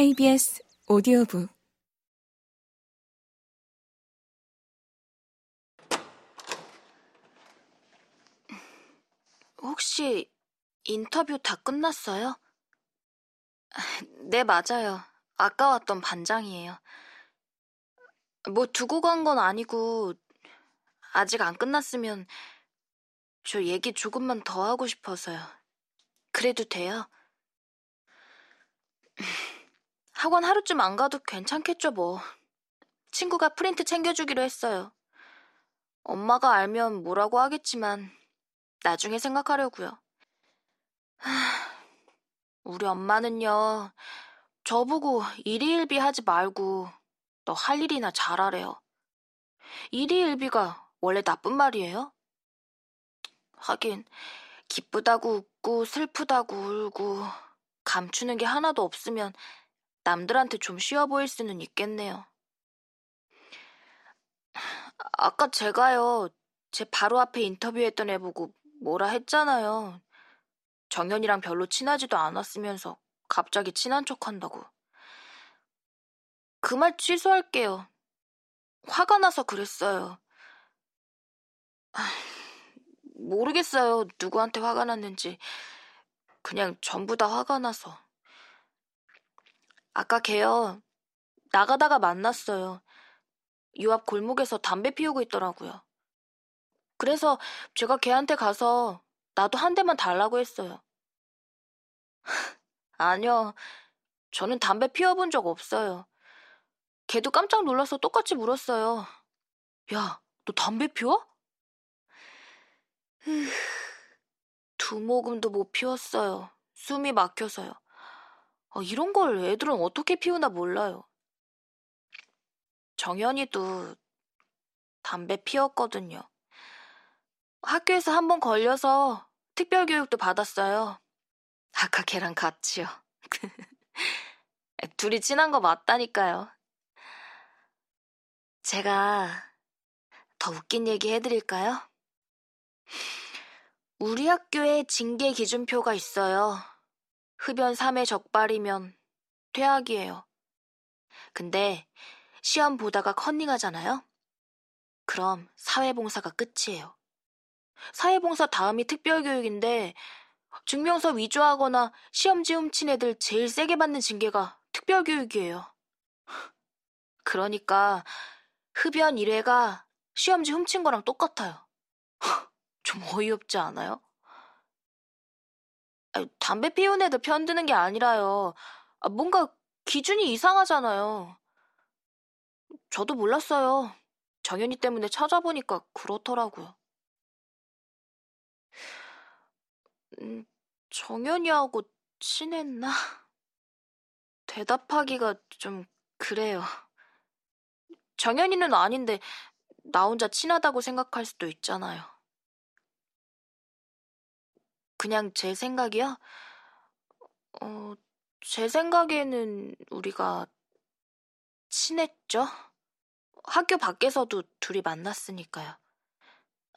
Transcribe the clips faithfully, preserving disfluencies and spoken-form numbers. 케이비에스 오디오북 혹시 인터뷰 다 끝났어요? 네, 맞아요. 아까 왔던 반장이에요. 뭐 두고 간 건 아니고 아직 안 끝났으면 저 얘기 조금만 더 하고 싶어서요. 그래도 돼요? 학원 하루쯤 안 가도 괜찮겠죠, 뭐. 친구가 프린트 챙겨주기로 했어요. 엄마가 알면 뭐라고 하겠지만 나중에 생각하려고요. 우리 엄마는요, 저보고 일희일비 하지 말고 너 할 일이나 잘하래요. 일희일비가 원래 나쁜 말이에요? 하긴 기쁘다고 웃고 슬프다고 울고 감추는 게 하나도 없으면 남들한테 좀 쉬워 보일 수는 있겠네요. 아까 제가요, 제 바로 앞에 인터뷰했던 애 보고 뭐라 했잖아요. 정연이랑 별로 친하지도 않았으면서 갑자기 친한 척한다고. 그 말 취소할게요. 화가 나서 그랬어요. 모르겠어요, 누구한테 화가 났는지. 그냥 전부 다 화가 나서. 아까 걔요, 나가다가 만났어요. 요 앞 골목에서 담배 피우고 있더라고요. 그래서 제가 걔한테 가서 나도 한 대만 달라고 했어요. 아니요, 저는 담배 피워본 적 없어요. 걔도 깜짝 놀라서 똑같이 물었어요. 야, 너 담배 피워? 두 모금도 못 피웠어요. 숨이 막혀서요. 아, 이런 걸 애들은 어떻게 피우나 몰라요. 정연이도 담배 피웠거든요. 학교에서 한 번 걸려서 특별교육도 받았어요. 아까 걔랑 같이요. 둘이 친한 거 맞다니까요. 제가 더 웃긴 얘기 해드릴까요? 우리 학교에 징계 기준표가 있어요. 흡연 삼 회 적발이면 퇴학이에요. 근데 시험 보다가 컨닝하잖아요? 그럼 사회봉사가 끝이에요. 사회봉사 다음이 특별교육인데, 증명서 위조하거나 시험지 훔친 애들 제일 세게 받는 징계가 특별교육이에요. 그러니까 흡연 일 회가 시험지 훔친 거랑 똑같아요. 좀 어이없지 않아요? 아니, 담배 피운 애들 편드는 게 아니라요. 아, 뭔가 기준이 이상하잖아요. 저도 몰랐어요. 정연이 때문에 찾아보니까 그렇더라고요. 음, 정연이하고 친했나? 대답하기가 좀 그래요. 정연이는 아닌데 나 혼자 친하다고 생각할 수도 있잖아요. 그냥 제 생각이요? 어, 제 생각에는 우리가 친했죠? 학교 밖에서도 둘이 만났으니까요.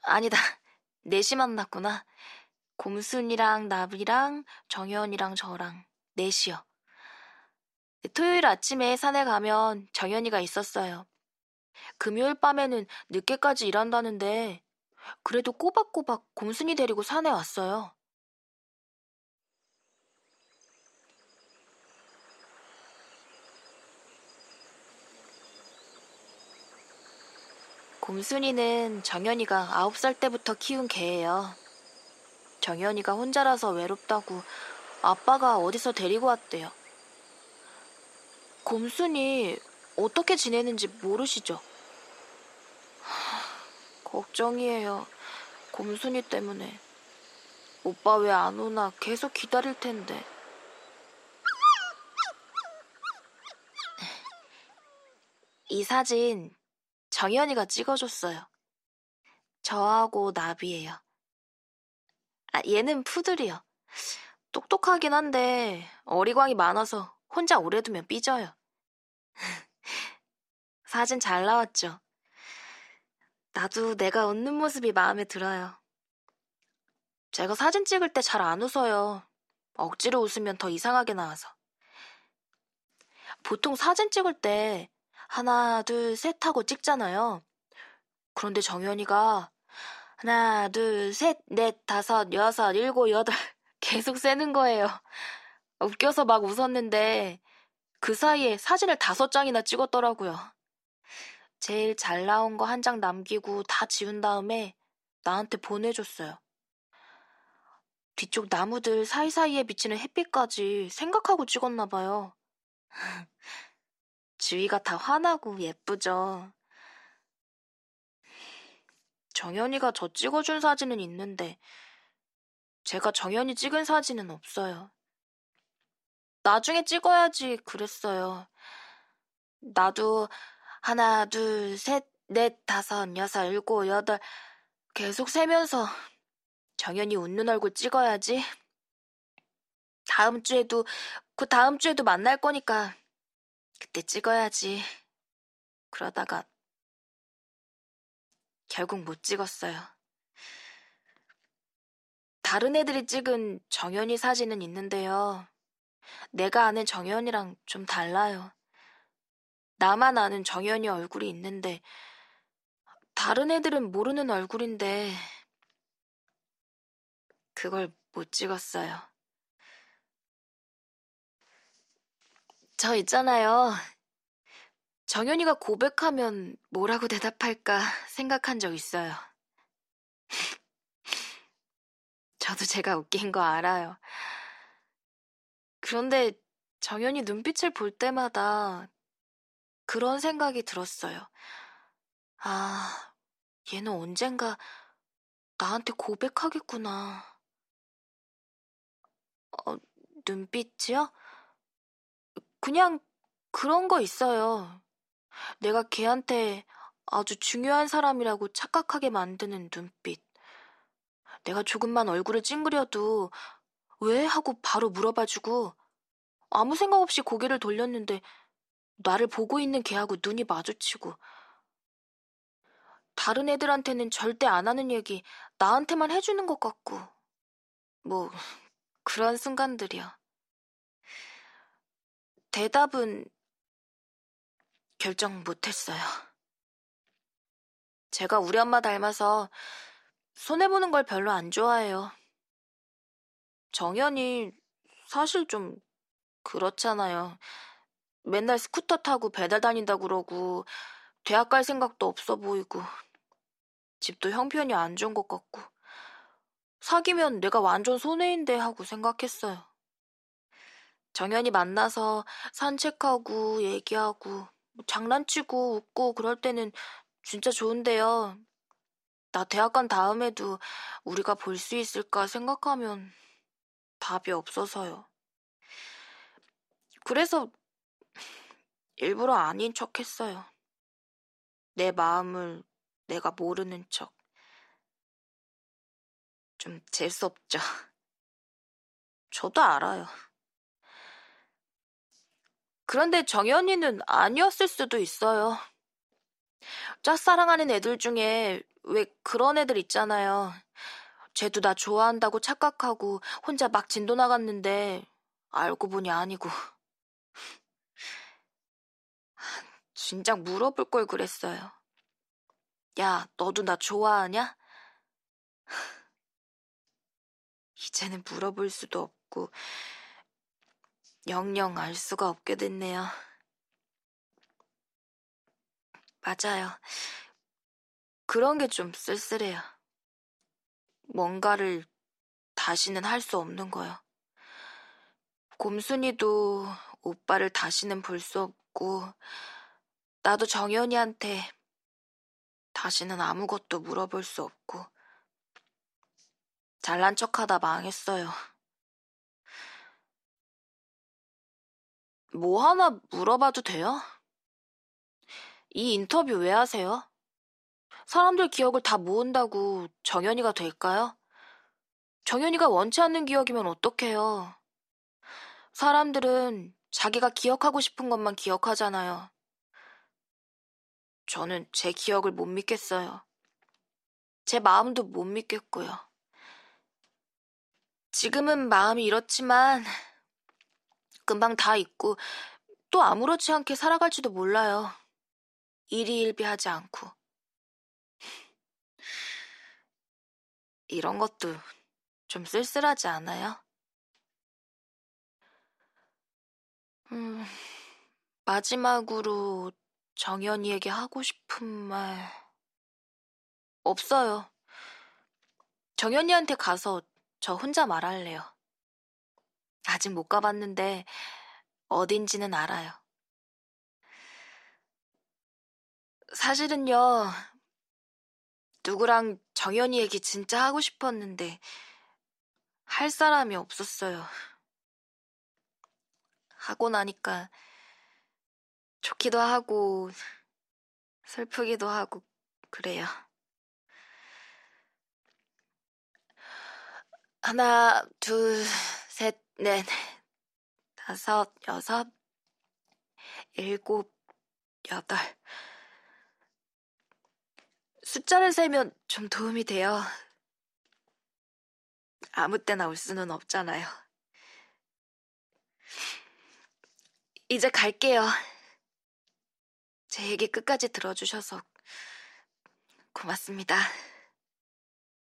아니다, 넷이 만났구나. 곰순이랑 나비랑 정연이랑 저랑 넷이요. 토요일 아침에 산에 가면 정연이가 있었어요. 금요일 밤에는 늦게까지 일한다는데 그래도 꼬박꼬박 곰순이 데리고 산에 왔어요. 곰순이는 정연이가 아홉 살 때부터 키운 개예요. 정연이가 혼자라서 외롭다고 아빠가 어디서 데리고 왔대요. 곰순이 어떻게 지내는지 모르시죠? 걱정이에요, 곰순이 때문에. 오빠 왜 안 오나 계속 기다릴 텐데. 이 사진 정연이가 찍어줬어요. 저하고 나비예요. 아, 얘는 푸들이요. 똑똑하긴 한데 어리광이 많아서 혼자 오래 두면 삐져요. 사진 잘 나왔죠? 나도 내가 웃는 모습이 마음에 들어요. 제가 사진 찍을 때 잘 안 웃어요. 억지로 웃으면 더 이상하게 나와서. 보통 사진 찍을 때 하나, 둘, 셋 하고 찍잖아요. 그런데 정연이가 하나, 둘, 셋, 넷, 다섯, 여섯, 일곱, 여덟 계속 세는 거예요. 웃겨서 막 웃었는데 그 사이에 사진을 다섯 장이나 찍었더라고요. 제일 잘 나온 거 한 장 남기고 다 지운 다음에 나한테 보내줬어요. 뒤쪽 나무들 사이사이에 비치는 햇빛까지 생각하고 찍었나 봐요. 주위가 다 환하고 예쁘죠. 정연이가 저 찍어준 사진은 있는데 제가 정연이 찍은 사진은 없어요. 나중에 찍어야지 그랬어요. 나도 하나, 둘, 셋, 넷, 다섯, 여섯, 일곱, 여덟 계속 세면서 정연이 웃는 얼굴 찍어야지. 다음 주에도 그 다음 주에도 만날 거니까 그때 찍어야지. 그러다가 결국 못 찍었어요. 다른 애들이 찍은 정연이 사진은 있는데요. 내가 아는 정연이랑 좀 달라요. 나만 아는 정연이 얼굴이 있는데 다른 애들은 모르는 얼굴인데 그걸 못 찍었어요. 저 있잖아요. 정연이가 고백하면 뭐라고 대답할까 생각한 적 있어요. 저도 제가 웃긴 거 알아요. 그런데 정연이 눈빛을 볼 때마다 그런 생각이 들었어요. 아, 얘는 언젠가 나한테 고백하겠구나. 어, 눈빛이요? 그냥 그런 거 있어요. 내가 걔한테 아주 중요한 사람이라고 착각하게 만드는 눈빛. 내가 조금만 얼굴을 찡그려도 왜? 하고 바로 물어봐주고 아무 생각 없이 고개를 돌렸는데 나를 보고 있는 걔하고 눈이 마주치고. 다른 애들한테는 절대 안 하는 얘기 나한테만 해주는 것 같고 뭐 그런 순간들이요. 대답은 결정 못했어요. 제가 우리 엄마 닮아서 손해보는 걸 별로 안 좋아해요. 정연이 사실 좀 그렇잖아요. 맨날 스쿠터 타고 배달 다닌다고 그러고 대학 갈 생각도 없어 보이고 집도 형편이 안 좋은 것 같고 사귀면 내가 완전 손해인데 하고 생각했어요. 정연이 만나서 산책하고 얘기하고 장난치고 웃고 그럴 때는 진짜 좋은데요. 나 대학 간 다음에도 우리가 볼 수 있을까 생각하면 답이 없어서요. 그래서 일부러 아닌 척 했어요. 내 마음을 내가 모르는 척. 좀 재수없죠. 저도 알아요. 그런데 정연이는 아니었을 수도 있어요. 짝사랑하는 애들 중에 왜 그런 애들 있잖아요. 쟤도 나 좋아한다고 착각하고 혼자 막 진도 나갔는데 알고 보니 아니고. 진작 물어볼 걸 그랬어요. 야, 너도 나 좋아하냐? 이제는 물어볼 수도 없고 영영 알 수가 없게 됐네요. 맞아요. 그런 게 좀 쓸쓸해요. 뭔가를 다시는 할 수 없는 거요. 곰순이도 오빠를 다시는 볼 수 없고 나도 정연이한테 다시는 아무것도 물어볼 수 없고 잘난 척하다 망했어요. 뭐 하나 물어봐도 돼요? 이 인터뷰 왜 하세요? 사람들 기억을 다 모은다고 정연이가 될까요? 정연이가 원치 않는 기억이면 어떡해요? 사람들은 자기가 기억하고 싶은 것만 기억하잖아요. 저는 제 기억을 못 믿겠어요. 제 마음도 못 믿겠고요. 지금은 마음이 이렇지만 금방 다 잊고 또 아무렇지 않게 살아갈지도 몰라요. 일희일비하지 않고. 이런 것도 좀 쓸쓸하지 않아요? 음, 마지막으로 정연이에게 하고 싶은 말... 없어요. 정연이한테 가서 저 혼자 말할래요. 아직 못 가봤는데 어딘지는 알아요. 사실은요, 누구랑 정연이 얘기 진짜 하고 싶었는데 할 사람이 없었어요. 하고 나니까 좋기도 하고 슬프기도 하고 그래요. 하나, 둘, 셋, 넷, 다섯, 여섯, 일곱, 여덟. 숫자를 세면 좀 도움이 돼요. 아무 때나 올 수는 없잖아요. 이제 갈게요. 제 얘기 끝까지 들어주셔서 고맙습니다.